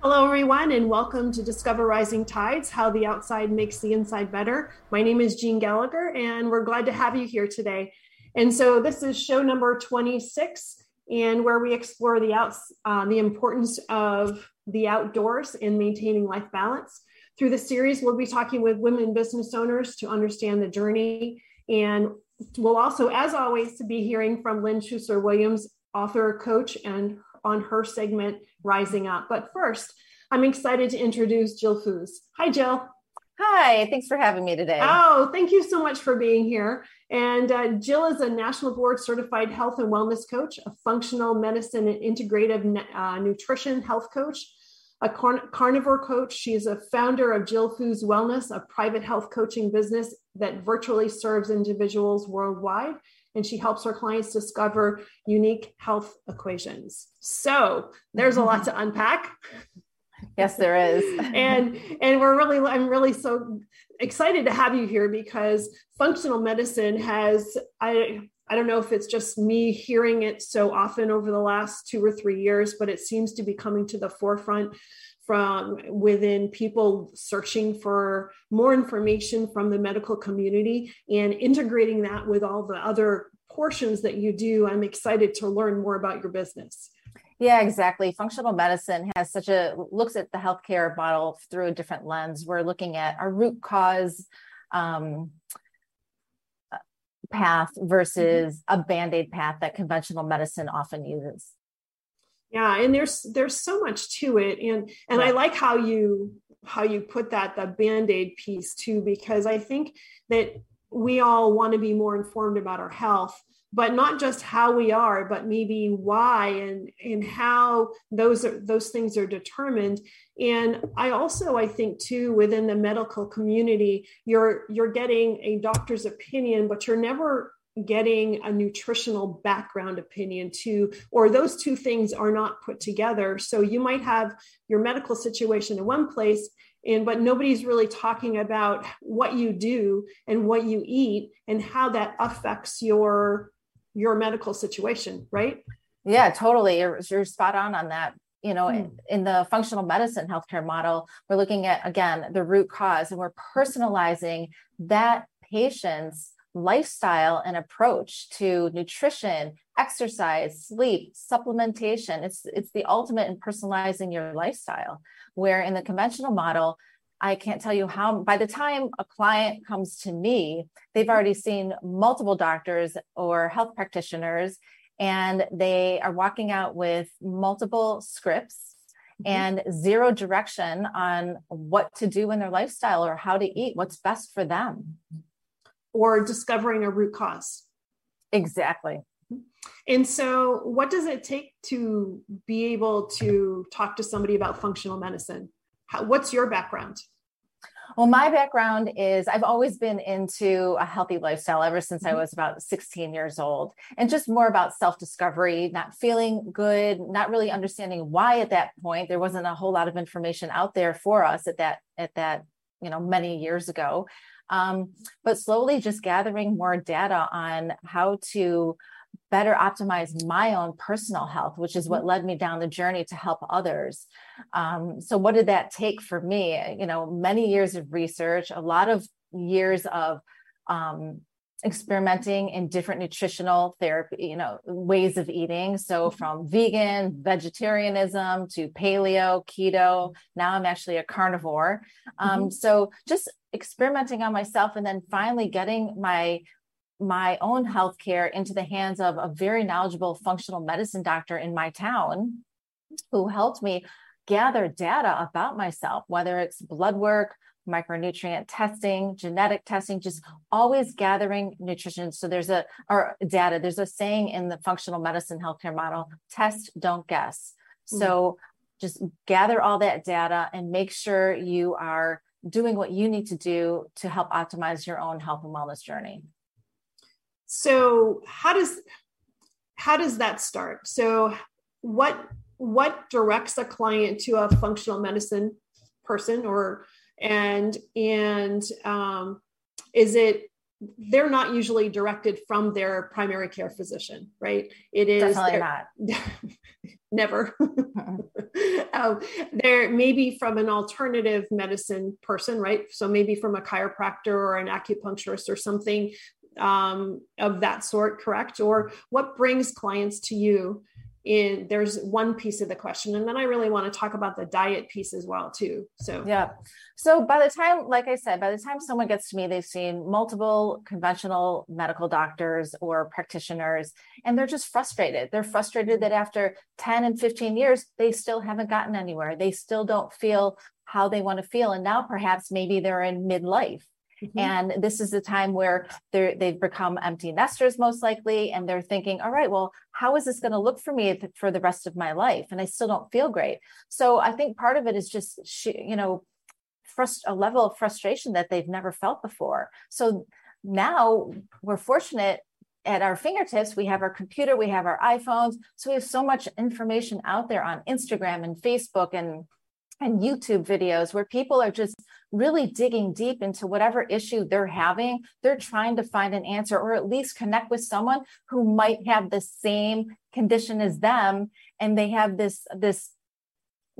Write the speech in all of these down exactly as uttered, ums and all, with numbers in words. Hello, everyone, and welcome to Discover Rising Tides, How the Outside Makes the Inside Better. My name is Jean Gallagher, and we're glad to have you here today. And so this is show number twenty-six, and where we explore the outs, uh, the importance of the outdoors in maintaining life balance. Through the series, we'll be talking with women business owners to understand the journey. And we'll also, as always, be hearing from Lynn Schuster-Williams, author, coach, and on her segment, Rising Up. But first, I'm excited to introduce Jill Foos. Hi, Jill. Hi, thanks for having me today. Oh, thank you so much for being here. And uh, Jill is a national board certified health and wellness coach, a functional medicine and integrative uh, nutrition health coach, a carn- carnivore coach. She is a founder of Jill Foos Wellness, a private health coaching business that virtually serves individuals worldwide. And she helps her clients discover unique health equations. So there's a lot to unpack. Yes, there is. and and we're really, I'm really so excited to have you here because functional medicine has, I, I don't know if it's just me hearing it so often over the last two or three years, but it seems to be coming to the forefront from within people searching for more information from the medical community and integrating that with all the other portions that you do. I'm excited to learn more about your business. Yeah, exactly. Functional medicine has such a, looks at the healthcare model through a different lens. We're looking at our root cause um, path versus mm-hmm. a Band-Aid path that conventional medicine often uses. Yeah. And there's, there's so much to it. And, and right. I like how you, how you put that, the Band-Aid piece too, because I think that we all want to be more informed about our health, but not just how we are, but maybe why and, and how those, are, those things are determined. And I also, I think too, within the medical community, you're, you're getting a doctor's opinion, but you're never getting a nutritional background opinion too, or those two things are not put together. So you might have your medical situation in one place, and but nobody's really talking about what you do and what you eat and how that affects your your medical situation, right? Yeah, totally. You're, you're spot on on that. You know, mm. in, in the functional medicine healthcare model, we're looking at, again, the root cause, and we're personalizing that patient's lifestyle and approach to nutrition, exercise, sleep, supplementation. It's it's the ultimate in personalizing your lifestyle, where in the conventional model, I can't tell you how, by the time a client comes to me, they've already seen multiple doctors or health practitioners, and they are walking out with multiple scripts and zero direction on what to do in their lifestyle or how to eat, what's best for them. Or discovering a root cause. Exactly. And so what does it take to be able to talk to somebody about functional medicine? How, what's your background? Well, my background is I've always been into a healthy lifestyle ever since mm-hmm. I was about sixteen years old, and just more about self-discovery, not feeling good, not really understanding why at that point. There wasn't a whole lot of information out there for us at that, at that, you know, many years ago. Um, but slowly just gathering more data on how to better optimize my own personal health, which is what led me down the journey to help others. Um, so what did that take for me? You know, many years of research, a lot of years of, um, experimenting in different nutritional therapy, you know, ways of eating. So from vegan, vegetarianism to paleo, keto, now I'm actually a carnivore. Um, mm-hmm. So just experimenting on myself, and then finally getting my, my own healthcare into the hands of a very knowledgeable functional medicine doctor in my town who helped me gather data about myself, whether it's blood work, micronutrient testing, genetic testing, just always gathering nutrition. So there's a, or data, there's a saying in the functional medicine healthcare model, test, don't guess. Mm-hmm. So just gather all that data and make sure you are doing what you need to do to help optimize your own health and wellness journey. So how does, how does that start? So what, what directs a client to a functional medicine person or And, and, um, is it, they're not usually directed from their primary care physician, right? It is, definitely not. never. um, there maybe from an alternative medicine person, right? So maybe from a chiropractor or an acupuncturist or something um, of that sort, correct? Or what brings clients to you? In there's one piece of the question. And then I really want to talk about the diet piece as well, too. So, yeah. So by the time, like I said, by the time someone gets to me, they've seen multiple conventional medical doctors or practitioners, and they're just frustrated. They're frustrated that after ten and fifteen years, they still haven't gotten anywhere. They still don't feel how they want to feel. And now perhaps maybe they're in midlife. Mm-hmm. And this is the time where they've become empty nesters, most likely. And they're thinking, all right, well, how is this going to look for me th- for the rest of my life? And I still don't feel great. So I think part of it is just, you know, frust- a level of frustration that they've never felt before. So now we're fortunate at our fingertips. We have our computer, we have our iPhones. So we have so much information out there on Instagram and Facebook and and YouTube videos where people are just really digging deep into whatever issue they're having. They're trying to find an answer or at least connect with someone who might have the same condition as them. And they have this, this,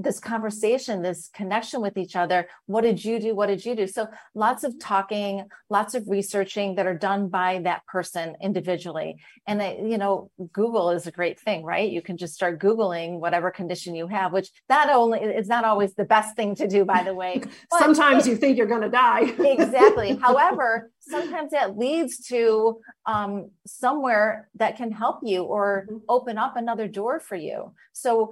this conversation, this connection with each other. What did you do? What did you do? So lots of talking, lots of researching that are done by that person individually. And, I, you know, Google is a great thing, right? You can just start Googling whatever condition you have, which not only is not always the best thing to do, by the way. Sometimes it, you think you're going to die. Exactly. However, sometimes that leads to um, somewhere that can help you or mm-hmm. open up another door for you. So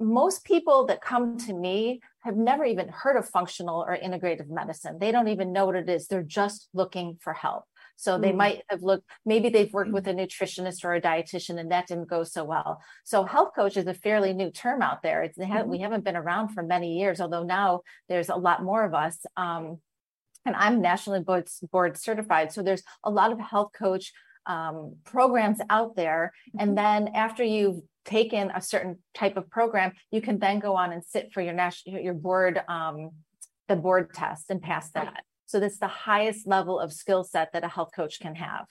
most people that come to me have never even heard of functional or integrative medicine. They don't even know what it is. They're just looking for help. So they mm-hmm. might have looked, maybe they've worked with a nutritionist or a dietitian and that didn't go so well. So health coach is a fairly new term out there. It's, mm-hmm. we haven't been around for many years, although now there's a lot more of us. Um, and I'm nationally board, board certified. So there's a lot of health coach um, programs out there. Mm-hmm. And then after you've taken a certain type of program, you can then go on and sit for your national, your board, um, the board test and pass that. So that's the highest level of skill set that a health coach can have.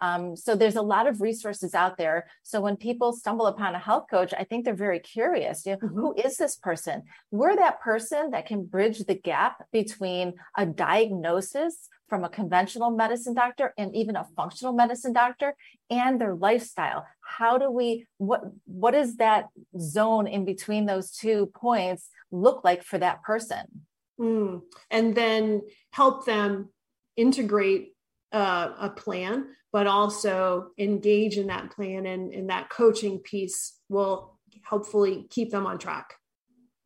Um, so there's a lot of resources out there. So when people stumble upon a health coach, I think they're very curious. You know, mm-hmm. who is this person? We're that person that can bridge the gap between a diagnosis from a conventional medicine doctor and even a functional medicine doctor and their lifestyle. How do we, what, what is that zone in between those two points look like for that person? Mm. And then help them integrate Uh, a plan, but also engage in that plan, and, and that coaching piece will hopefully keep them on track.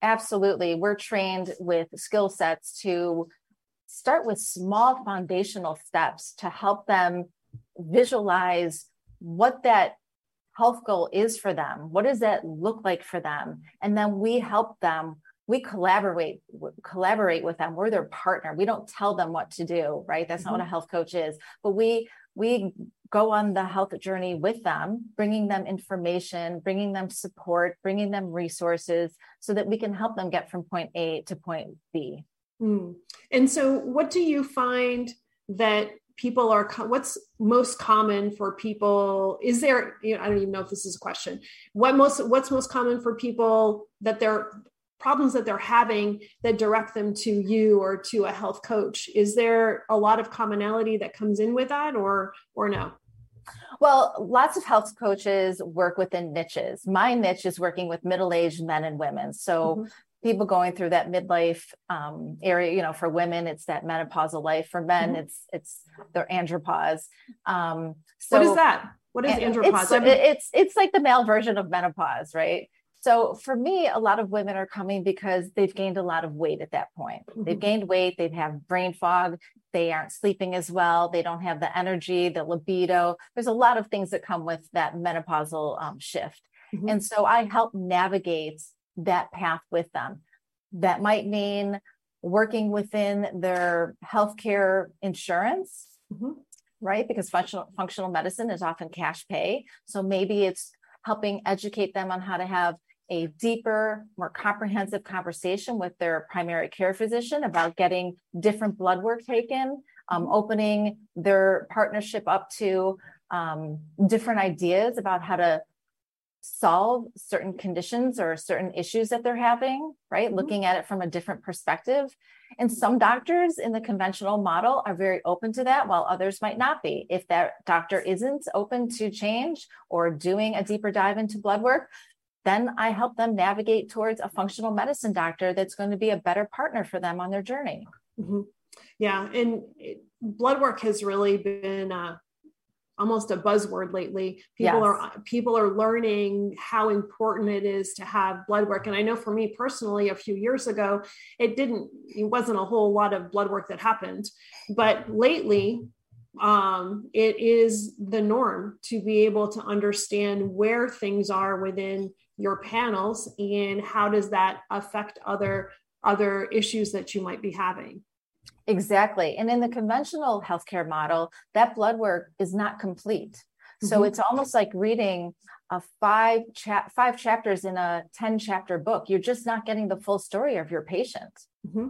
Absolutely. We're trained with skill sets to start with small foundational steps to help them visualize what that health goal is for them. What does that look like for them? And then we help them. We collaborate, collaborate with them. We're their partner. We don't tell them what to do, right? That's mm-hmm. not what a health coach is, but we, we go on the health journey with them, bringing them information, bringing them support, bringing them resources so that we can help them get from point A to point B. Mm. And so what do you find that people are, what's most common for people? Is there, you know, I don't even know if this is a question. What most, what's most common for people that they're, problems that they're having that direct them to you or to a health coach? Is there a lot of commonality that comes in with that or, or no? Well, lots of health coaches work within niches. My niche is working with middle-aged men and women. So mm-hmm. people going through that midlife um, area, you know, for women, it's that menopausal life. For men, mm-hmm. it's, it's their andropause. Um, so what is that? What is andropause? It's, I mean, it's, it's like the male version of menopause, right? So for me, a lot of women are coming because they've gained a lot of weight at that point. Mm-hmm. They've gained weight, they've had brain fog, they aren't sleeping as well, they don't have the energy, the libido. There's a lot of things that come with that menopausal um, shift. Mm-hmm. And so I help navigate that path with them. That might mean working within their healthcare insurance, mm-hmm. right? Because functional, functional medicine is often cash pay. So maybe it's helping educate them on how to have a deeper, more comprehensive conversation with their primary care physician about getting different blood work taken, um, opening their partnership up to um, different ideas about how to solve certain conditions or certain issues that they're having, right? Mm-hmm. Looking at it from a different perspective. And some doctors in the conventional model are very open to that, while others might not be. If that doctor isn't open to change or doing a deeper dive into blood work, then I help them navigate towards a functional medicine doctor that's going to be a better partner for them on their journey. Mm-hmm. Yeah. And it, blood work has really been a almost a buzzword lately. People yes. are, people are learning how important it is to have blood work. And I know for me personally, a few years ago, it didn't, it wasn't a whole lot of blood work that happened, but lately um, it is the norm to be able to understand where things are within your panels and how does that affect other, other issues that you might be having. Exactly. And in the conventional healthcare model, that blood work is not complete. So mm-hmm. it's almost like reading a five cha- five chapters in a ten chapter book. You're just not getting the full story of your patient. Mm-hmm.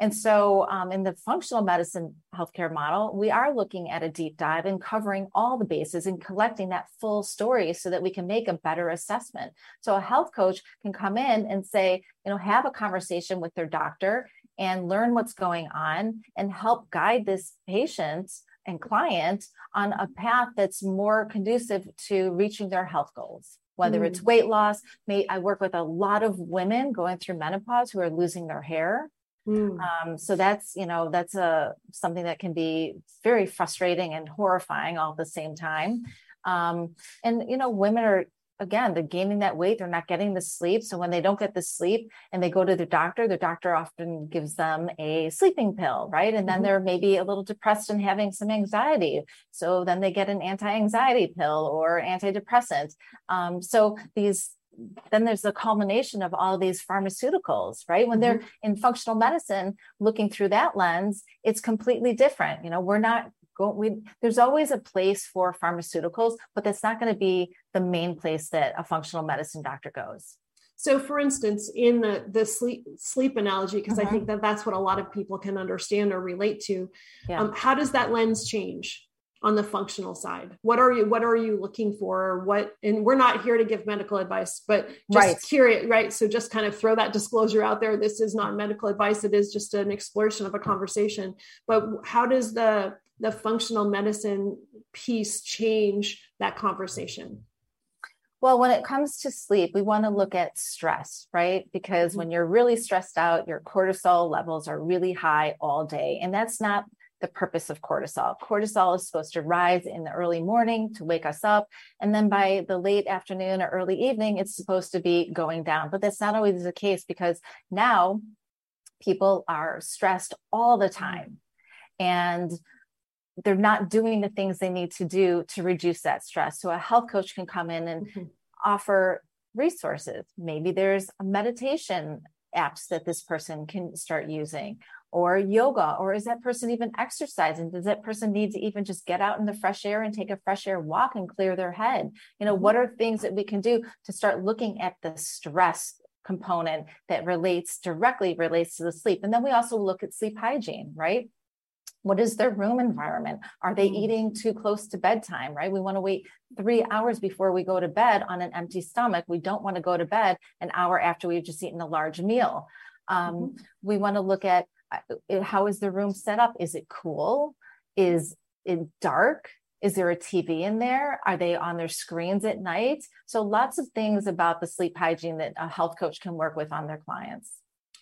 And so um, in the functional medicine healthcare model, we are looking at a deep dive and covering all the bases and collecting that full story so that we can make a better assessment. So a health coach can come in and say, you know, have a conversation with their doctor and learn what's going on and help guide this patient and client on a path that's more conducive to reaching their health goals, whether mm. it's weight loss. May, I work with a lot of women going through menopause who are losing their hair. Mm. Um, so that's, you know, that's a, something that can be very frustrating and horrifying all at the same time. Um, and, you know, women are, again, they're gaining that weight. They're not getting the sleep. So when they don't get the sleep and they go to the doctor, the doctor often gives them a sleeping pill, right? And then mm-hmm. they're maybe a little depressed and having some anxiety. So then they get an anti-anxiety pill or antidepressant. Um, so these, then there's the culmination of all these pharmaceuticals, right? When mm-hmm. they're in functional medicine, looking through that lens, it's completely different. You know, we're not We, there's always a place for pharmaceuticals, but that's not going to be the main place that a functional medicine doctor goes. So for instance, in the, the sleep sleep analogy, because mm-hmm. I think that that's what a lot of people can understand or relate to. Yeah. Um, how does that lens change on the functional side? What are you, what are you looking for? What, and we're not here to give medical advice, but just right. curious, right? So just kind of throw that disclosure out there. This is not medical advice. It is just an exploration of a conversation, but how does the, the functional medicine piece change that conversation? Well, when it comes to sleep, we want to look at stress, right? Because mm-hmm. when you're really stressed out, your cortisol levels are really high all day. And that's not the purpose of cortisol. Cortisol is supposed to rise in the early morning to wake us up. And then by the late afternoon or early evening, it's supposed to be going down. But that's not always the case because now people are stressed all the time. And they're not doing the things they need to do to reduce that stress. So a health coach can come in and mm-hmm. offer resources. Maybe there's meditation apps that this person can start using, or yoga, or is that person even exercising? Does that person need to even just get out in the fresh air and take a fresh air walk and clear their head? You know, mm-hmm. what are things that we can do to start looking at the stress component that relates directly relates to the sleep? And then we also look at sleep hygiene, right? What is their room environment? Are they eating too close to bedtime, right? We want to wait three hours before we go to bed on an empty stomach. We don't want to go to bed an hour after we've just eaten a large meal. Um, mm-hmm. We want to look at how is the room set up? Is it cool? Is it dark? Is there a T V in there? Are they on their screens at night? So lots of things about the sleep hygiene that a health coach can work with on their clients.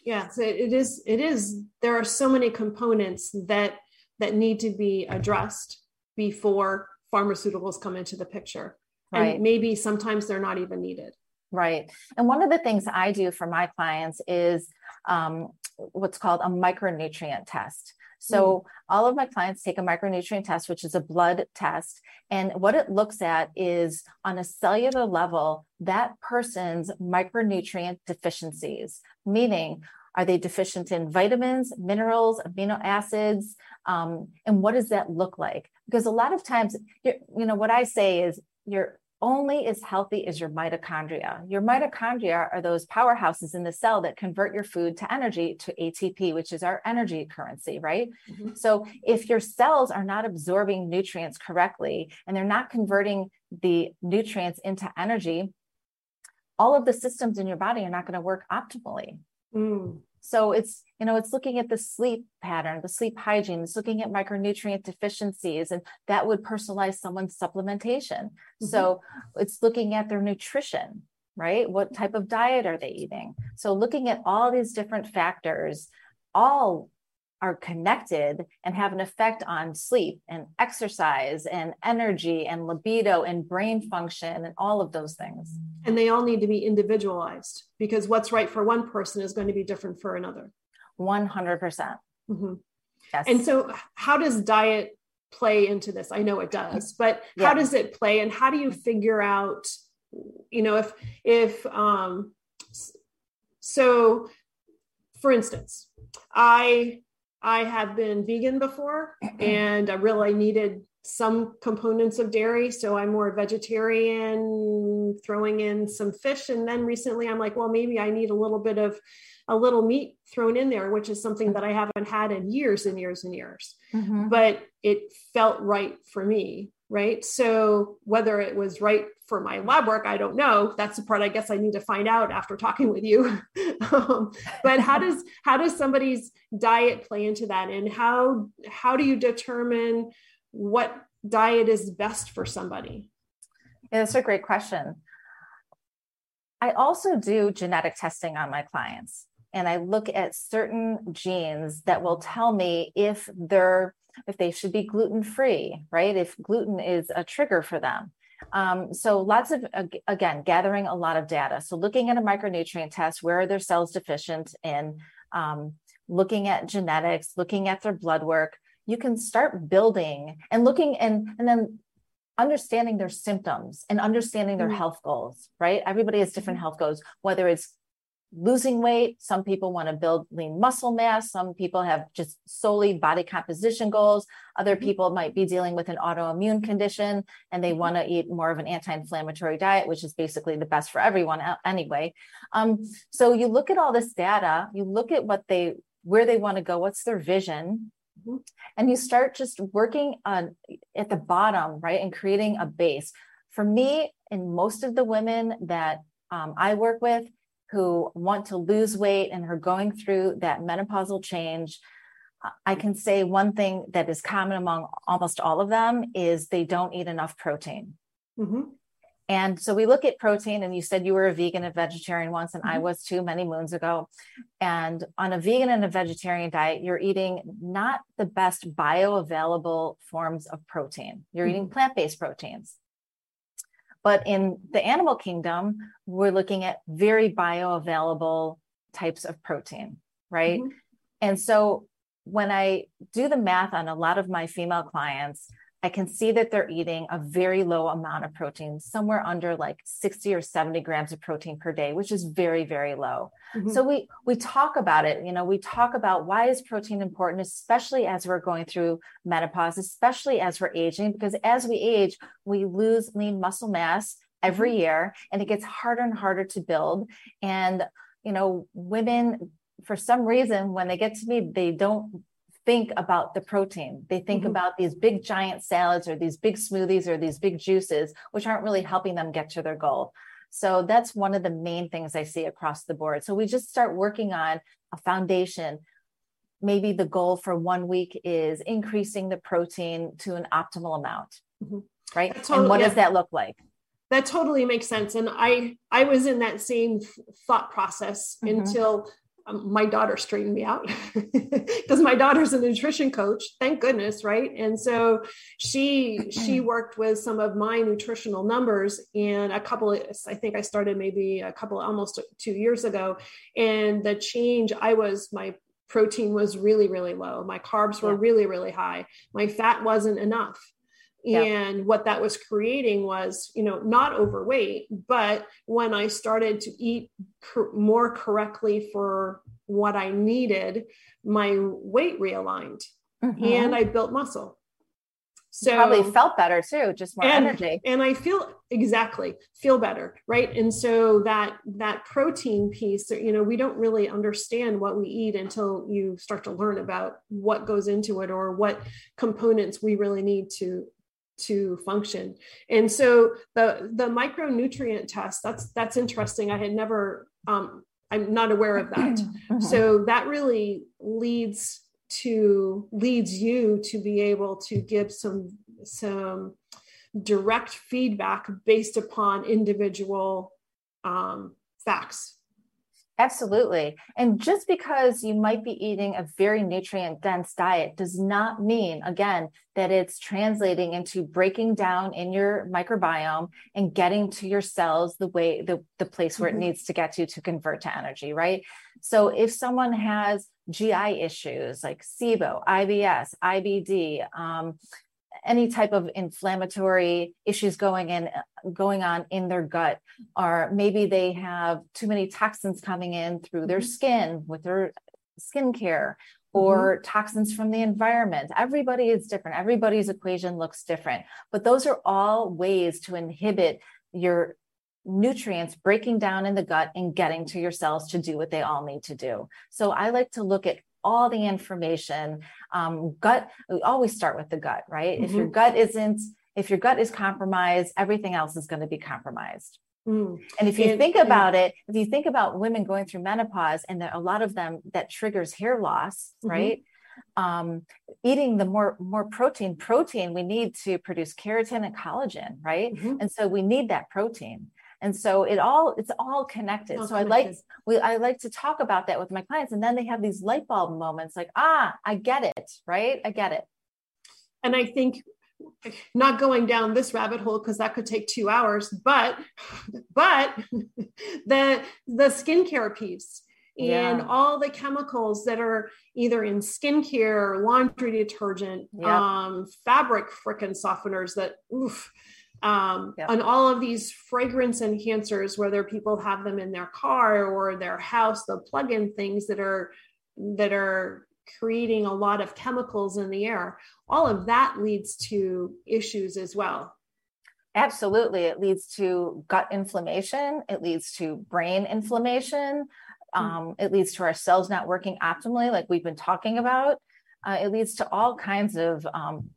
Yeah, so it is, it is, there are so many components that, that need to be addressed before pharmaceuticals come into the picture. Right. And maybe sometimes they're not even needed. Right. And one of the things I do for my clients is um, what's called a micronutrient test. So mm. all of my clients take a micronutrient test, which is a blood test. And what it looks at is on a cellular level, that person's micronutrient deficiencies, meaning are they deficient in vitamins, minerals, amino acids? Um, and what does that look like? Because a lot of times, you know, what I say is you're only as healthy as your mitochondria. Your mitochondria are those powerhouses in the cell that convert your food to energy, to A T P, which is our energy currency, right? Mm-hmm. So if your cells are not absorbing nutrients correctly, and they're not converting the nutrients into energy, all of the systems in your body are not going to work optimally. Mm. So it's, you know, it's looking at the sleep pattern, the sleep hygiene, it's looking at micronutrient deficiencies, and that would personalize someone's supplementation. Mm-hmm. So it's looking at their nutrition, right? What type of diet are they eating? So looking at all these different factors, all are connected and have an effect on sleep and exercise and energy and libido and brain function and all of those things. And they all need to be individualized, because what's right for one person is going to be different for another. one hundred percent. Mm-hmm. Yes. And so how does diet play into this? I know it does, but yeah. how does it play, and how do you figure out, you know, if, if, um, so for instance, I, I have been vegan before, and I really needed some components of dairy. So I'm more vegetarian, throwing in some fish. And then recently I'm like, well, maybe I need a little bit of a little meat thrown in there, which is something that I haven't had in years and years and years, mm-hmm. but it felt right for me. Right. So whether it was right for my lab work, I don't know. That's the part I guess I need to find out after talking with you. um, but how does, how does somebody's diet play into that? And how, how do you determine what diet is best for somebody? Yeah, that's a great question. I also do genetic testing on my clients, and I look at certain genes that will tell me if they're if they should be gluten-free, right? If gluten is a trigger for them. Um, so lots of, again, gathering a lot of data. So looking at a micronutrient test, where are their cells deficient in, um, looking at genetics, looking at their blood work, you can start building and looking and, and then understanding their symptoms and understanding their mm-hmm. health goals, right? Everybody has different health goals, whether it's losing weight. Some people want to build lean muscle mass. Some people have just solely body composition goals. Other people might be dealing with an autoimmune condition and they want to eat more of an anti-inflammatory diet, which is basically the best for everyone anyway. Um, so you look at all this data, you look at what they, where they want to go, what's their vision, and you start just working on at the bottom, right? And creating a base. For me, and most of the women that um, I work with, who want to lose weight and are going through that menopausal change, I can say one thing that is common among almost all of them is they don't eat enough protein. Mm-hmm. And so we look at protein, and you said you were a vegan and vegetarian once, and mm-hmm. I was too many moons ago. And on a vegan and a vegetarian diet, you're eating not the best bioavailable forms of protein. You're mm-hmm. eating plant-based proteins. But in the animal kingdom, we're looking at very bioavailable types of protein, right? Mm-hmm. And so when I do the math on a lot of my female clients, I can see that they're eating a very low amount of protein, somewhere under like sixty or seventy grams of protein per day, which is very, very low. Mm-hmm. So we we talk about it, you know, we talk about why is protein important, especially as we're going through menopause, especially as we're aging, because as we age, we lose lean muscle mass every mm-hmm. year, and it gets harder and harder to build. And, you know, women, for some reason, when they get to me, they don't think about the protein. They think mm-hmm. about these big giant salads or these big smoothies or these big juices, which aren't really helping them get to their goal. So that's one of the main things I see across the board. So we just start working on a foundation. Maybe the goal for one week is increasing the protein to an optimal amount, mm-hmm. right? Totally, and what yeah. does that look like? That totally makes sense. And I, I was in that same thought process mm-hmm. until my daughter straightened me out because my daughter's a nutrition coach, thank goodness. Right. And so she, she worked with some of my nutritional numbers, and a couple of, I think I started maybe a couple, almost two years ago. And the change I was, my protein was really, really low. My carbs were yeah. really, really high. My fat wasn't enough. Yeah. And what that was creating was, you know, not overweight, but when I started to eat cor- more correctly for what I needed, my weight realigned mm-hmm. and I built muscle. So you probably felt better too, just more and, energy. And I feel exactly feel better. Right. And so that, that protein piece, you know, we don't really understand what we eat until you start to learn about what goes into it or what components we really need to to function. And so the the micronutrient test, that's that's interesting. I had never, um, I'm not aware of that. Uh-huh. So that really leads to leads you to be able to give some some direct feedback based upon individual um, facts. Absolutely. And just because you might be eating a very nutrient dense diet does not mean, again, that it's translating into breaking down in your microbiome and getting to your cells the way the, the place where mm-hmm. it needs to get to to convert to energy, right? So if someone has G I issues like SIBO, I B S, I B D, um, any type of inflammatory issues going in, going on in their gut, or maybe they have too many toxins coming in through their skin with their skincare or mm-hmm. toxins from the environment. Everybody is different. Everybody's equation looks different, but those are all ways to inhibit your nutrients breaking down in the gut and getting to your cells to do what they all need to do. So I like to look at all the information, um, gut, we always start with the gut, right? Mm-hmm. If your gut isn't, if your gut is compromised, everything else is going to be compromised. Mm. And if you and, think about and, it, if you think about women going through menopause, and there, a lot of them that triggers hair loss, mm-hmm. right? Um, eating the more, more protein, protein, we need to produce keratin and collagen, right? Mm-hmm. And so we need that protein. And so it all, it's all connected. All so connected. I like, we, I like to talk about that with my clients, and then they have these light bulb moments like, ah, I get it. Right. I get it. And I think not going down this rabbit hole, cause that could take two hours, but, but the, the skincare piece and yeah. all the chemicals that are either in skincare, laundry detergent, yeah. um, fabric frickin' softeners that, oof, Um, yep. on all of these fragrance enhancers, whether people have them in their car or their house, the plug-in things that are, that are creating a lot of chemicals in the air, all of that leads to issues as well. Absolutely. It leads to gut inflammation. It leads to brain inflammation. Um, mm. It leads to our cells not working optimally, like we've been talking about. Uh, it leads to all kinds of, um,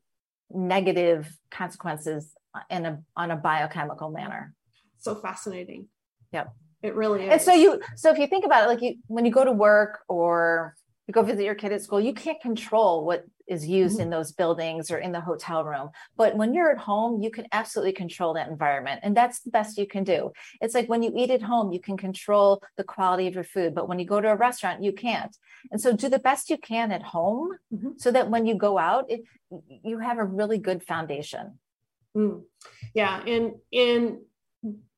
negative consequences in a, on a biochemical manner. So fascinating. Yep. It really is. And so you, so if you think about it, like you, when you go to work or you go visit your kid at school, you can't control what is used mm-hmm. in those buildings or in the hotel room. But when you're at home, you can absolutely control that environment. And that's the best you can do. It's like when you eat at home, you can control the quality of your food, but when you go to a restaurant, you can't. And so do the best you can at home mm-hmm. so that when you go out, it, you have a really good foundation. Mm. Yeah. And, and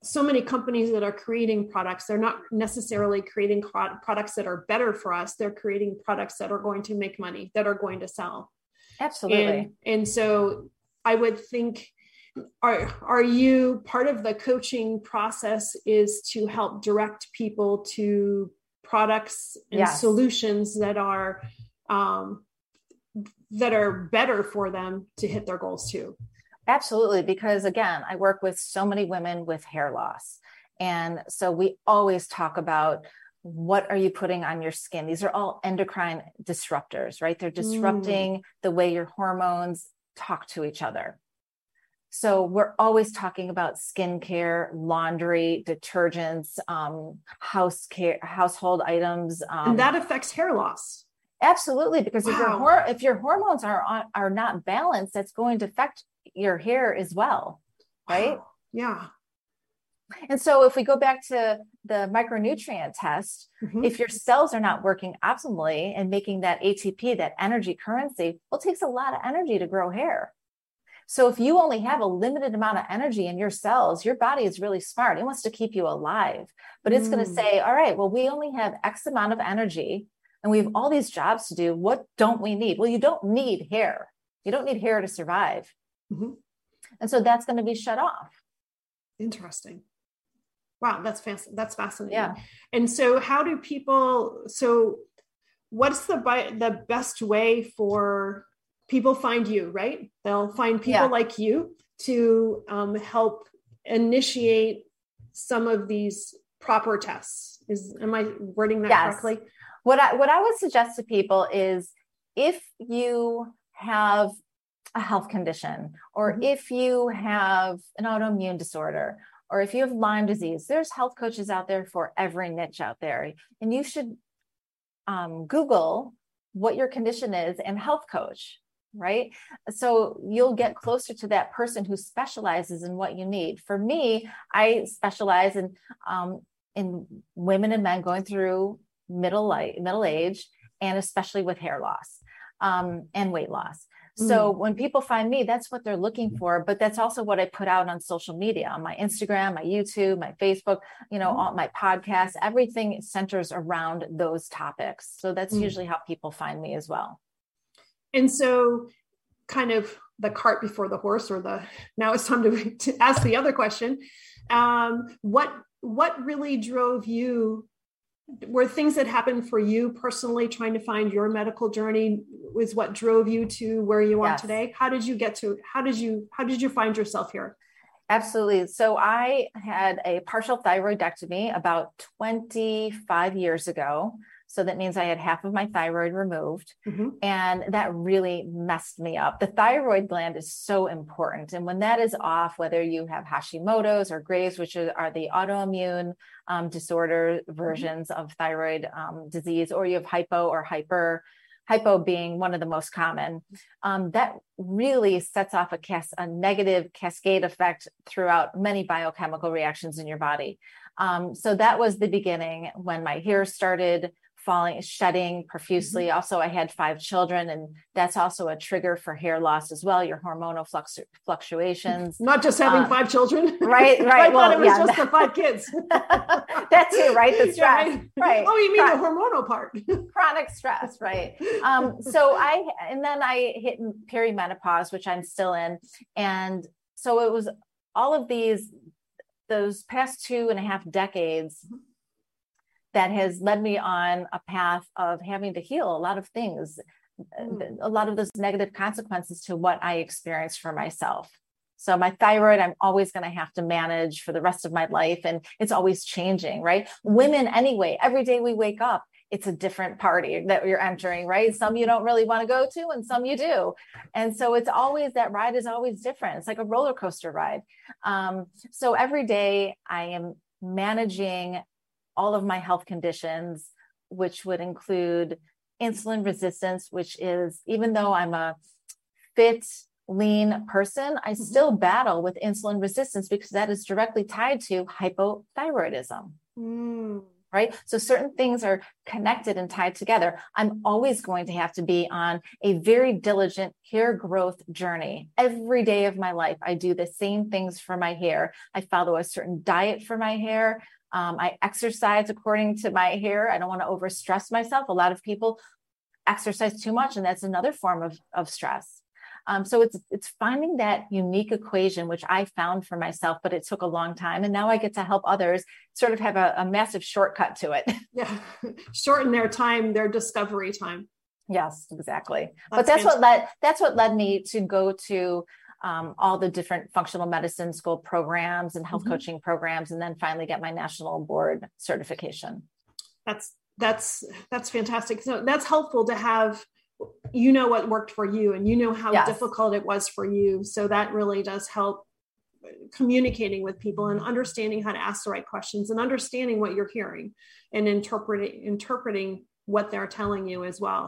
so many companies that are creating products, they're not necessarily creating pro- products that are better for us. They're creating products that are going to make money, that are going to sell. Absolutely. And, and so I would think, are, are you part of the coaching process is to help direct people to products and yes. solutions that are, um, that are better for them to hit their goals too. Absolutely. Because again, I work with so many women with hair loss. And so we always talk about what are you putting on your skin? These are all endocrine disruptors, right? They're disrupting mm. the way your hormones talk to each other. So we're always talking about skincare, laundry, detergents, um, house care, household items. Um, and that affects hair loss. Absolutely. Because wow. if, your hor- if your hormones are on, are not balanced, that's going to affect your hair as well. Right. Wow. Yeah. And so if we go back to the micronutrient test, mm-hmm. if your cells are not working optimally and making that A T P, that energy currency, well, it takes a lot of energy to grow hair. So if you only have a limited amount of energy in your cells, your body is really smart. It wants to keep you alive, but it's mm. going to say, all right, well, we only have X amount of energy and we have all these jobs to do. What don't we need? Well, you don't need hair. You don't need hair to survive. Mm-hmm. And so that's going to be shut off. Interesting. Wow. That's fast. That's fascinating. Yeah. And so how do people, so what's the, the best way for people find you, right? They'll find people yeah. like you to um, help initiate some of these proper tests. Is, am I wording that yes. correctly? What I, what I would suggest to people is if you have a health condition, or mm-hmm. if you have an autoimmune disorder, or if you have Lyme disease, there's health coaches out there for every niche out there. And you should um, Google what your condition is and health coach, right? So you'll get closer to that person who specializes in what you need. For me, I specialize in um, in women and men going through middle life, middle age, and especially with hair loss um, and weight loss. So when people find me, that's what they're looking for, but that's also what I put out on social media, on my Instagram, my YouTube, my Facebook, you know, all my podcasts, everything centers around those topics. So that's usually how people find me as well. And so kind of the cart before the horse, or the, now it's time to, to ask the other question. Um, what, what really drove you? Were things that happened for you personally, trying to find your medical journey, was what drove you to where you are yes. today? How did you get to, how did you, how did you find yourself here? Absolutely. So I had a partial thyroidectomy about twenty-five years ago. So that means I had half of my thyroid removed, mm-hmm. and that really messed me up. The thyroid gland is so important. And when that is off, whether you have Hashimoto's or Graves, which are the autoimmune um, disorder versions mm-hmm. of thyroid um, disease, or you have hypo or hyper, hypo being one of the most common, um, that really sets off a, cas- a negative cascade effect throughout many biochemical reactions in your body. Um, so that was the beginning when my hair started falling, shedding profusely. Mm-hmm. Also, I had five children, and that's also a trigger for hair loss as well. Your hormonal flux, fluctuations. Not just having um, five children, right? Right. I well, thought it was yeah, just that, the five kids. That too, right? The stress, right? right. Oh, you mean Chron- the hormonal part? Chronic stress, right? Um, so I, and then I hit perimenopause, which I'm still in, and so it was all of these, those past two and a half decades. That has led me on a path of having to heal a lot of things, mm. a lot of those negative consequences to what I experienced for myself. So my thyroid, I'm always going to have to manage for the rest of my life. And it's always changing, right? Women anyway, every day we wake up, it's a different party that you're entering, right? Some you don't really want to go to and some you do. And so it's always, that ride is always different. It's like a roller coaster ride. Um, so every day I am managing all of my health conditions, which would include insulin resistance, which is, even though I'm a fit, lean person, I still battle with insulin resistance because that is directly tied to hypothyroidism, mm. right? So certain things are connected and tied together. I'm always going to have to be on a very diligent hair growth journey. Every day of my life, I do the same things for my hair. I follow a certain diet for my hair. Um, I exercise according to my hair. I don't want to overstress myself. A lot of people exercise too much, and that's another form of, of stress. Um, so it's it's finding that unique equation, which I found for myself, but it took a long time. And now I get to help others sort of have a, a massive shortcut to it. Yeah, shorten their time, their discovery time. Yes, exactly. That's but that's what led that's what led me to go to Um, all the different functional medicine school programs and health mm-hmm. coaching programs, and then finally get my national board certification. That's, that's, that's fantastic. So that's helpful to have, you know, what worked for you, and you know how yes. difficult it was for you. So that really does help communicating with people and understanding how to ask the right questions and understanding what you're hearing and interpreting, interpreting what they're telling you as well.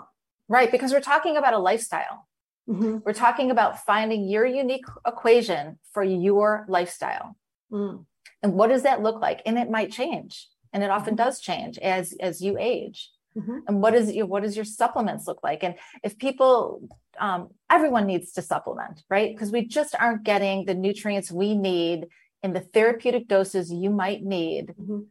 Right. Because we're talking about a lifestyle. Mm-hmm. We're talking about finding your unique equation for your lifestyle. Mm. And what does that look like? And it might change. And it often mm-hmm. does change as, as you age. Mm-hmm. And what is your, what does your supplements look like? And if people, um, everyone needs to supplement, right? Because we just aren't getting the nutrients we need in the therapeutic doses you might need mm-hmm.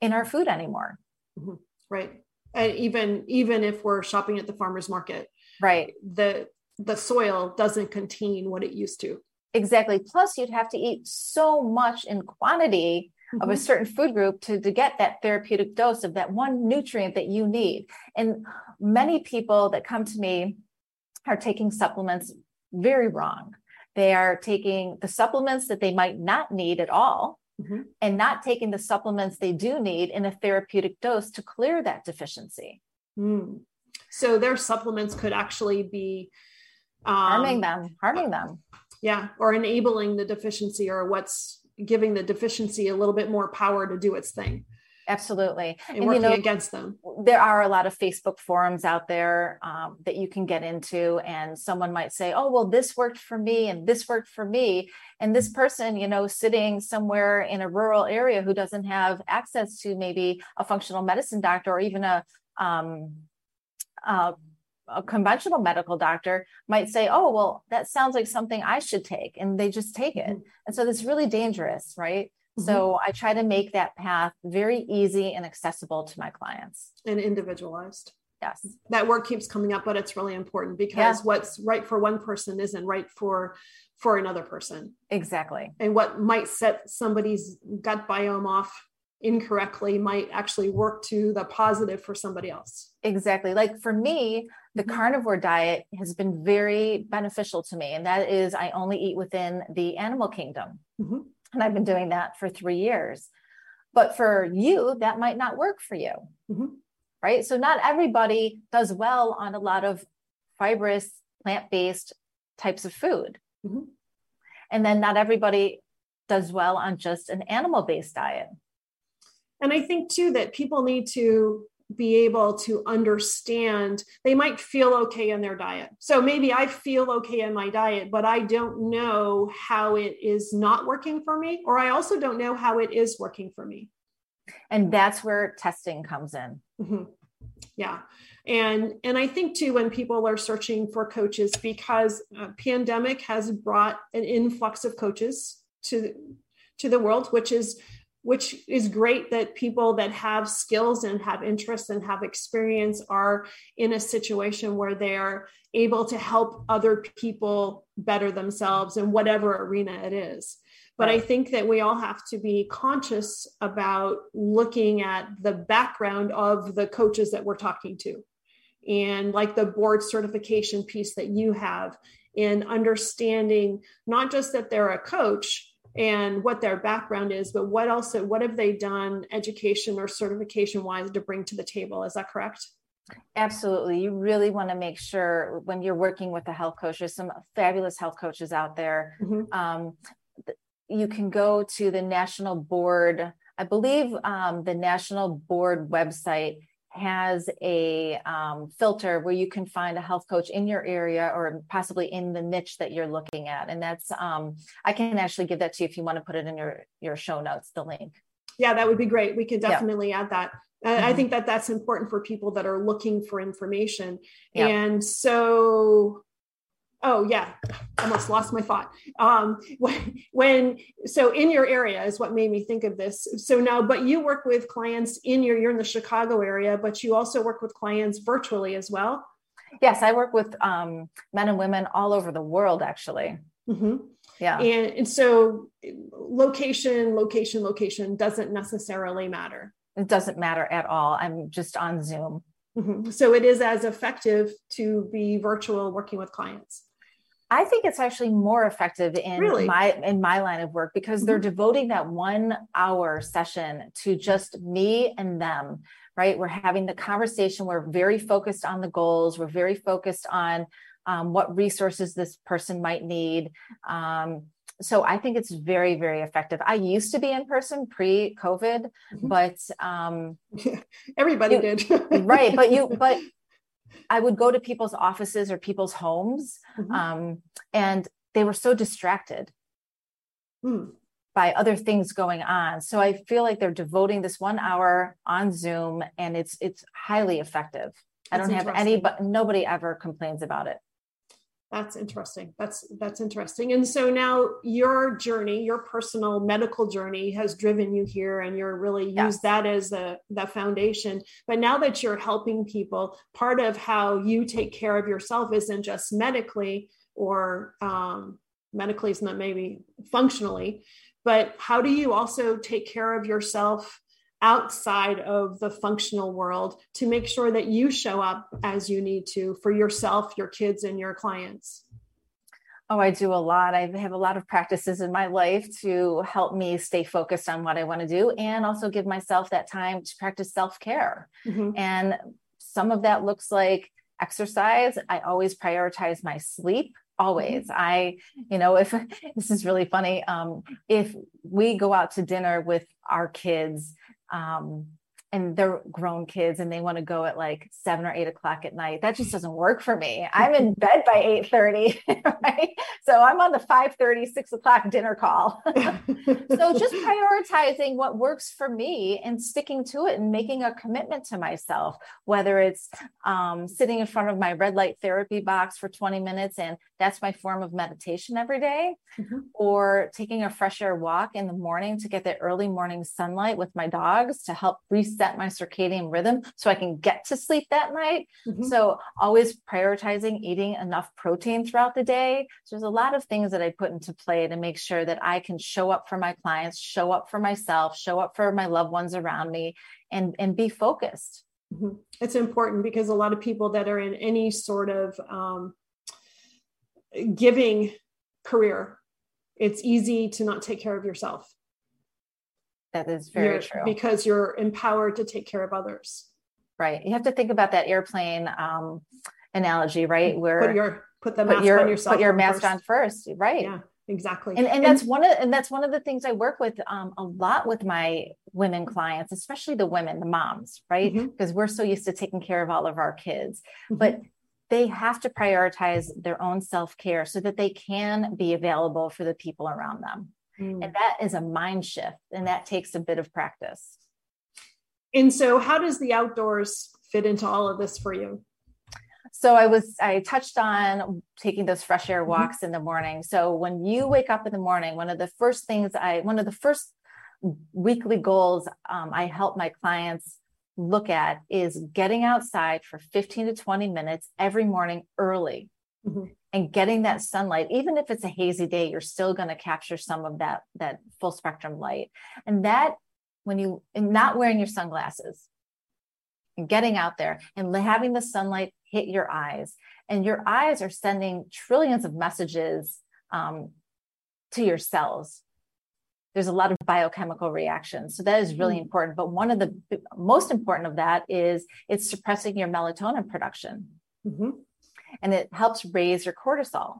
in our food anymore. Mm-hmm. Right. And even, even if we're shopping at the farmer's market, right. The, the soil doesn't contain what it used to. Exactly. Plus you'd have to eat so much in quantity mm-hmm. of a certain food group to, to get that therapeutic dose of that one nutrient that you need. And many people that come to me are taking supplements very wrong. They are taking the supplements that they might not need at all mm-hmm. and not taking the supplements they do need in a therapeutic dose to clear that deficiency. Mm. So their supplements could actually be um, harming them, harming them. Yeah. Or enabling the deficiency, or what's giving the deficiency a little bit more power to do its thing. Absolutely. And, and working you know, against them. There are a lot of Facebook forums out there um, that you can get into, and someone might say, oh, well, this worked for me and this worked for me. And this person, you know, sitting somewhere in a rural area who doesn't have access to maybe a functional medicine doctor, or even a, um, a, a conventional medical doctor, might say, oh, well, that sounds like something I should take. And they just take it. Mm-hmm. And so that's really dangerous, right? So I try to make that path very easy and accessible to my clients. And individualized. Yes. That word keeps coming up, but it's really important, because yeah. what's right for one person isn't right for, for another person. Exactly. And what might set somebody's gut biome off incorrectly might actually work to the positive for somebody else. Exactly. Like for me, the carnivore diet has been very beneficial to me. And that is, I only eat within the animal kingdom. Mm-hmm. And I've been doing that for three years, but for you, that might not work for you. Mm-hmm. Right. So not everybody does well on a lot of fibrous, plant-based types of food. Mm-hmm. And then not everybody does well on just an animal-based diet. And I think too, that people need to be able to understand, they might feel okay in their diet. So maybe I feel okay in my diet, but I don't know how it is not working for me, or I also don't know how it is working for me. And that's where testing comes in. Mm-hmm. Yeah. And, and I think too, when people are searching for coaches, because a pandemic has brought an influx of coaches to, to the world, which is which is great that people that have skills and have interests and have experience are in a situation where they're able to help other people better themselves in whatever arena it is. But I think that we all have to be conscious about looking at the background of the coaches that we're talking to, and like the board certification piece that you have, in understanding not just that they're a coach and what their background is, but what else, what have they done education or certification wise to bring to the table? Is that correct? Absolutely. You really want to make sure when you're working with a health coach, there's some fabulous health coaches out there. Mm-hmm. Um, you can go to the national board. I believe um, the national board website has a um, filter where you can find a health coach in your area, or possibly in the niche that you're looking at. And that's, um, I can actually give that to you if you want to put it in your, your show notes, the link. Yeah, that would be great. We could definitely yeah. add that. Mm-hmm. I think that that's important for people that are looking for information. Yeah. And so, oh yeah, almost lost my thought. Um, when, when, so in your area is what made me think of this. So now, but you work with clients in your, you're in the Chicago area, but you also work with clients virtually as well. Yes. I work with um, men and women all over the world, actually. Mm-hmm. Yeah. And, and so location, location, location doesn't necessarily matter. It doesn't matter at all. I'm just on Zoom. Mm-hmm. So it is as effective to be virtual working with clients. I think it's actually more effective in really? my, in my line of work, because mm-hmm. they're devoting that one hour session to just me and them, right? We're having the conversation. We're very focused on the goals. We're very focused on um, what resources this person might need. Um, so I think it's very, very effective. I used to be in person pre-COVID, mm-hmm. but um, everybody you, did. right. But you, but I would go to people's offices or people's homes, mm-hmm. um, and they were so distracted mm. by other things going on. So I feel like they're devoting this one hour on Zoom, and it's it's highly effective. That's I don't have any, but nobody ever complains about it. That's interesting. That's that's interesting. And so now your journey, your personal medical journey, has driven you here, and you're really yes. used that as the the foundation. But now that you're helping people, part of how you take care of yourself isn't just medically, or um, medically is not maybe functionally, but how do you also take care of yourself outside of the functional world to make sure that you show up as you need to for yourself, your kids, and your clients? Oh, I do a lot. I have a lot of practices in my life to help me stay focused on what I want to do, and also give myself that time to practice self-care. Mm-hmm. And some of that looks like exercise. I always prioritize my sleep. Always. I, you know, if this is really funny, um, if we go out to dinner with our kids, um, and they're grown kids and they want to go at like seven or eight o'clock at night, that just doesn't work for me. I'm in bed by eight thirty, right? So I'm on the five thirty, six o'clock dinner call. So just prioritizing what works for me and sticking to it and making a commitment to myself, whether it's um, sitting in front of my red light therapy box for twenty minutes. And that's my form of meditation every day, mm-hmm. or taking a fresh air walk in the morning to get the early morning sunlight with my dogs to help reset set my circadian rhythm so I can get to sleep that night. Mm-hmm. So always prioritizing eating enough protein throughout the day. So there's a lot of things that I put into play to make sure that I can show up for my clients, show up for myself, show up for my loved ones around me, and, and be focused. Mm-hmm. It's important because a lot of people that are in any sort of um, giving career, it's easy to not take care of yourself. That is very you're, true. Because you're empowered to take care of others. Right. You have to think about that airplane um, analogy, right? Where put your put the put mask your, on yourself. Put your mask first. on first. Right. Yeah, exactly. And and that's and, one of and that's one of the things I work with um, a lot with my women clients, especially the women, the moms, right? Mm-hmm. Because we're so used to taking care of all of our kids. Mm-hmm. But they have to prioritize their own self-care so that they can be available for the people around them. And that is a mind shift, and that takes a bit of practice. And so how does the outdoors fit into all of this for you? So I was, I touched on taking those fresh air walks mm-hmm. in the morning. So when you wake up in the morning, one of the first things I, one of the first weekly goals um, I help my clients look at is getting outside for fifteen to twenty minutes every morning early. Mm-hmm. And getting that sunlight, even if it's a hazy day, you're still going to capture some of that, that full spectrum light. And that when you, and not wearing your sunglasses and getting out there and having the sunlight hit your eyes, and your eyes are sending trillions of messages um, to your cells. There's a lot of biochemical reactions. So that is really important. But one of the most important of that is it's suppressing your melatonin production. Mm-hmm. And it helps raise your cortisol.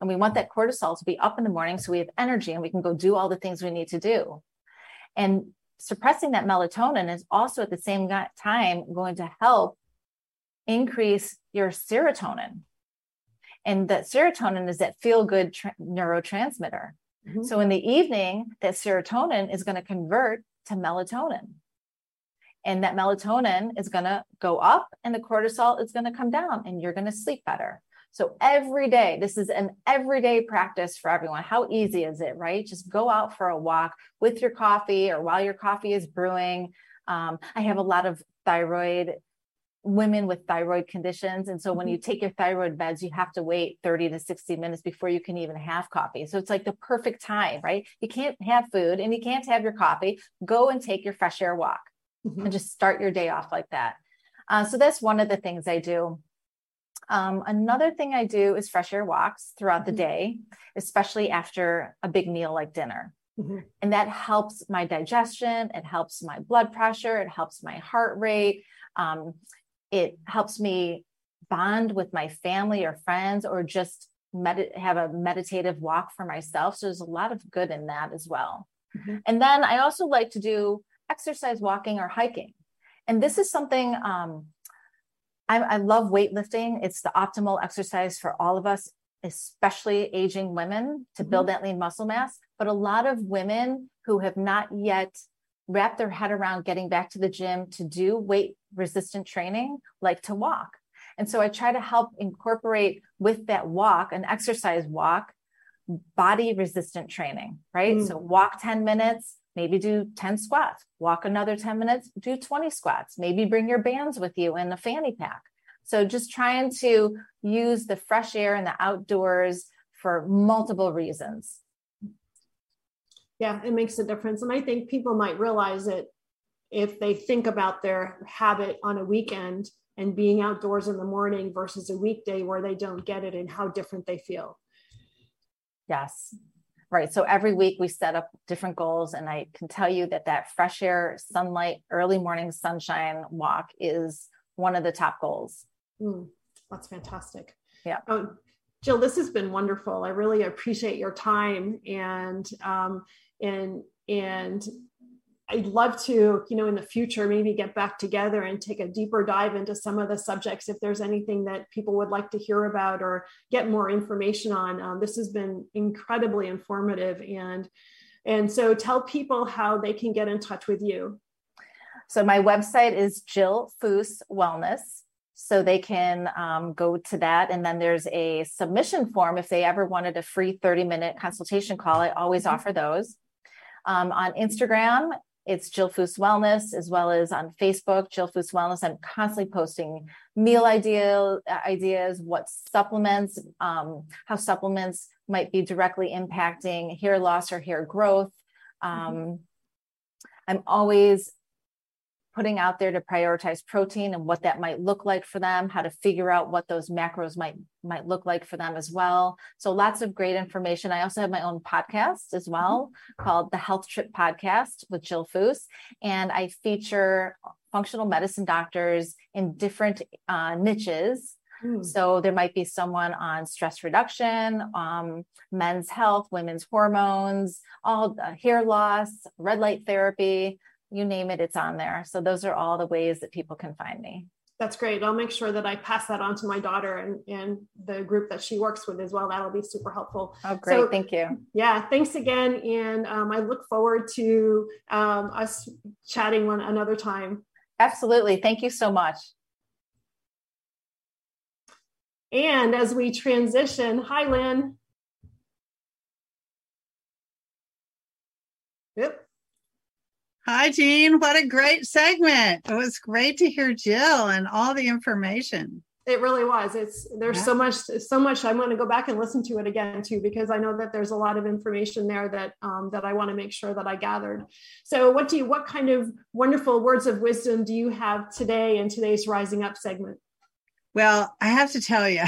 And we want that cortisol to be up in the morning so we have energy and we can go do all the things we need to do. And suppressing that melatonin is also at the same time going to help increase your serotonin. And that serotonin is that feel-good tra- neurotransmitter. Mm-hmm. So in the evening, that serotonin is going to convert to melatonin. And that melatonin is going to go up and the cortisol is going to come down and you're going to sleep better. So every day, this is an everyday practice for everyone. How easy is it, right? Just go out for a walk with your coffee or while your coffee is brewing. Um, I have a lot of thyroid women with thyroid conditions. And so when you take your thyroid meds, you have to wait thirty to sixty minutes before you can even have coffee. So it's like the perfect time, right? You can't have food and you can't have your coffee. Go and take your fresh air walk. Mm-hmm. And just start your day off like that. Uh, so that's one of the things I do. Um, another thing I do is fresh air walks throughout the day, especially after a big meal like dinner. Mm-hmm. And that helps my digestion. It helps my blood pressure. It helps my heart rate. Um, it helps me bond with my family or friends or just med- have a meditative walk for myself. So there's a lot of good in that as well. Mm-hmm. And then I also like to do exercise, walking, or hiking. And this is something, um, I, I love weightlifting. It's the optimal exercise for all of us, especially aging women, to mm-hmm. build that lean muscle mass. But a lot of women who have not yet wrapped their head around getting back to the gym to do weight resistant training, like to walk. And so I try to help incorporate with that walk, an exercise walk, body resistant training, right? Mm-hmm. So walk ten minutes, maybe do ten squats, walk another ten minutes, do twenty squats, maybe bring your bands with you in a fanny pack. So just trying to use the fresh air and the outdoors for multiple reasons. Yeah, it makes a difference. And I think people might realize it if they think about their habit on a weekend and being outdoors in the morning versus a weekday where they don't get it and how different they feel. Yes. Right. So every week we set up different goals. And I can tell you that that fresh air, sunlight, early morning sunshine walk is one of the top goals. Mm. That's fantastic. Yeah. Um, Jill, this has been wonderful. I really appreciate your time, and um, and and I'd love to, you know, in the future, maybe get back together and take a deeper dive into some of the subjects. If there's anything that people would like to hear about or get more information on, um, this has been incredibly informative. And and so, tell people how they can get in touch with you. So my website is Jill Foos Wellness. So they can um, go to that. And then there's a submission form if they ever wanted a free thirty minute consultation call. I always offer those. Um, on Instagram, it's Jill Foos Wellness, as well as on Facebook, Jill Foos Wellness. I'm constantly posting meal idea, ideas, what supplements, um, how supplements might be directly impacting hair loss or hair growth. Um, mm-hmm. I'm always putting out there to prioritize protein and what that might look like for them, how to figure out what those macros might, might look like for them as well. So lots of great information. I also have my own podcast as well, mm-hmm. called The Health Trip Podcast with Jill Foos. And I feature functional medicine doctors in different uh, niches. Mm-hmm. So there might be someone on stress reduction, um, men's health, women's hormones, all uh, hair loss, red light therapy. You name it, it's on there. So those are all the ways that people can find me. That's great. I'll make sure that I pass that on to my daughter and, and the group that she works with as well. That'll be super helpful. Oh, great. So, thank you. Yeah. Thanks again. And um, I look forward to um, us chatting one another time. Absolutely. Thank you so much. And as we transition, hi, Lynn. Yep. Hi, Jean. What a great segment. It was great to hear Jill and all the information. It really was. It's there's yeah. so much, so much. I'm going to go back and listen to it again too, because I know that there's a lot of information there that, um, that I want to make sure that I gathered. So what do you, what kind of wonderful words of wisdom do you have today in today's Rising Up segment? Well, I have to tell you,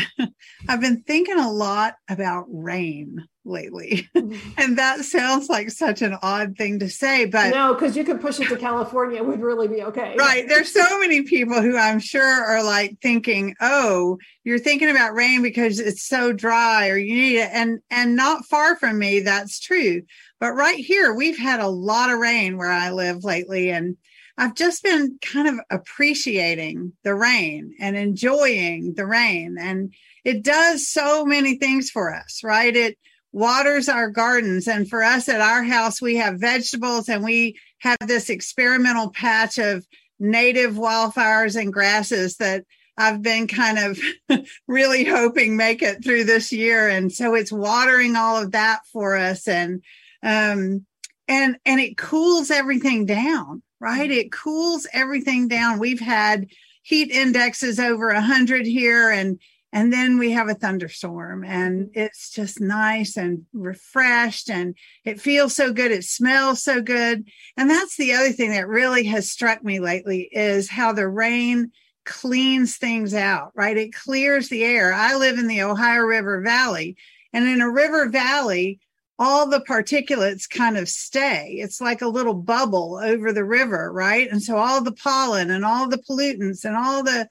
I've been thinking a lot about rain lately. And that sounds like such an odd thing to say, but no, because you could push it to California, it would really be okay. Right. There's so many people who I'm sure are like thinking, oh, you're thinking about rain because it's so dry or you need it. And, and not far from me, that's true. But right here, we've had a lot of rain where I live lately. And I've just been kind of appreciating the rain and enjoying the rain. And it does so many things for us, right? It waters our gardens. And for us at our house, we have vegetables and we have this experimental patch of native wildflowers and grasses that I've been kind of really hoping make it through this year. And so it's watering all of that for us. And, um, and, and it cools everything down. Right. It cools everything down. We've had heat indexes over one hundred here and and then we have a thunderstorm and it's just nice and refreshed and it feels so good. It smells so good. And that's the other thing that really has struck me lately is how the rain cleans things out. Right. It clears the air. I live in the Ohio River Valley, and in a river valley, all the particulates kind of stay. It's like a little bubble over the river, right? And so all the pollen and all the pollutants and all the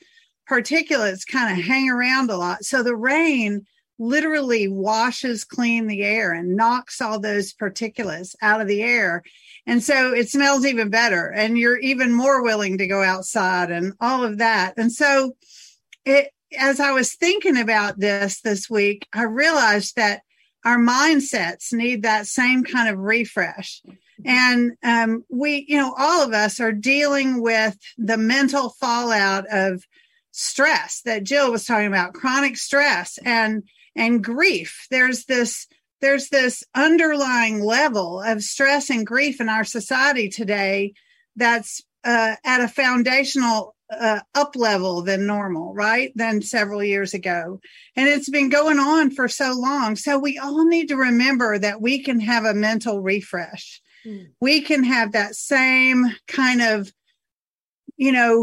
particulates kind of hang around a lot. So the rain literally washes clean the air and knocks all those particulates out of the air. And so it smells even better and you're even more willing to go outside and all of that. And so it, as I was thinking about this this week, I realized that our mindsets need that same kind of refresh. And um, we, you know, all of us are dealing with the mental fallout of stress that Jill was talking about, chronic stress and, and grief. There's this, there's this underlying level of stress and grief in our society today that's uh, at a foundational Uh, up level than normal, right? Than several years ago. And it's been going on for so long. So we all need to remember that we can have a mental refresh. Mm. We can have that same kind of, you know,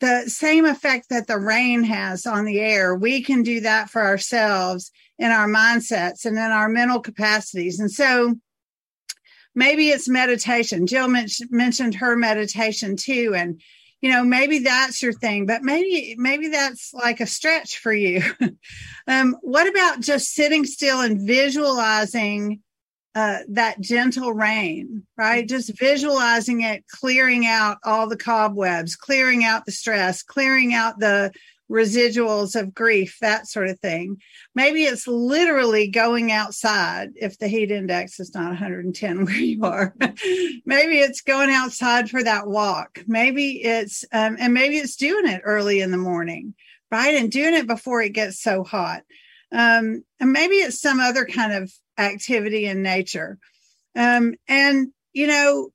the same effect that the rain has on the air. We can do that for ourselves in our mindsets and in our mental capacities. And so maybe it's meditation. Jill men- mentioned her meditation too. And you know, maybe that's your thing, but maybe, maybe that's like a stretch for you. um, what about just sitting still and visualizing uh, that gentle rain, right? Just visualizing it, clearing out all the cobwebs, clearing out the stress, clearing out the residuals of grief, that sort of thing. Maybe it's literally going outside if the heat index is not one hundred ten where you are. Maybe it's going outside for that walk. Maybe it's, um, and maybe it's doing it early in the morning, right? And doing it before it gets so hot. Um, and maybe it's some other kind of activity in nature. Um, and, you know,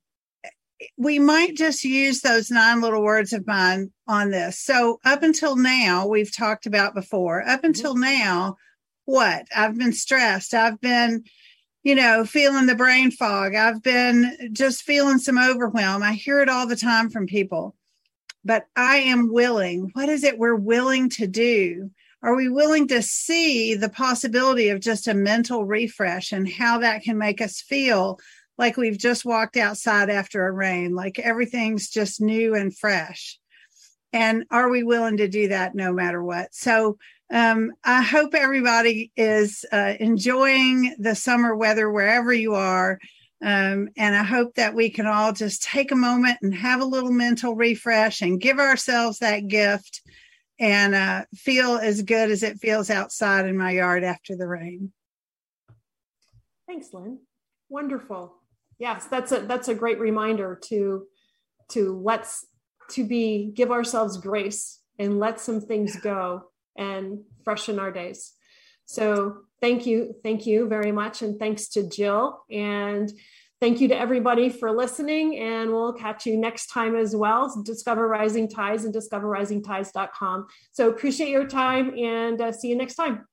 we might just use those nine little words of mine on this. So up until now, we've talked about before, up until now, what? I've been stressed. I've been, you know, feeling the brain fog. I've been just feeling some overwhelm. I hear it all the time from people, but I am willing. What is it we're willing to do? Are we willing to see the possibility of just a mental refresh and how that can make us feel like we've just walked outside after a rain, like everything's just new and fresh? And are we willing to do that no matter what? So um, I hope everybody is uh, enjoying the summer weather wherever you are. Um, and I hope that we can all just take a moment and have a little mental refresh and give ourselves that gift and uh, feel as good as it feels outside in my yard after the rain. Thanks, Lynn. Wonderful. Yes, that's a that's a great reminder to to let's to be give ourselves grace and let some things go and freshen our days. So thank you. Thank you very much. And thanks to Jill. And thank you to everybody for listening. And we'll catch you next time as well. Discover Rising Tides and discover rising tides dot com. So appreciate your time and uh, see you next time.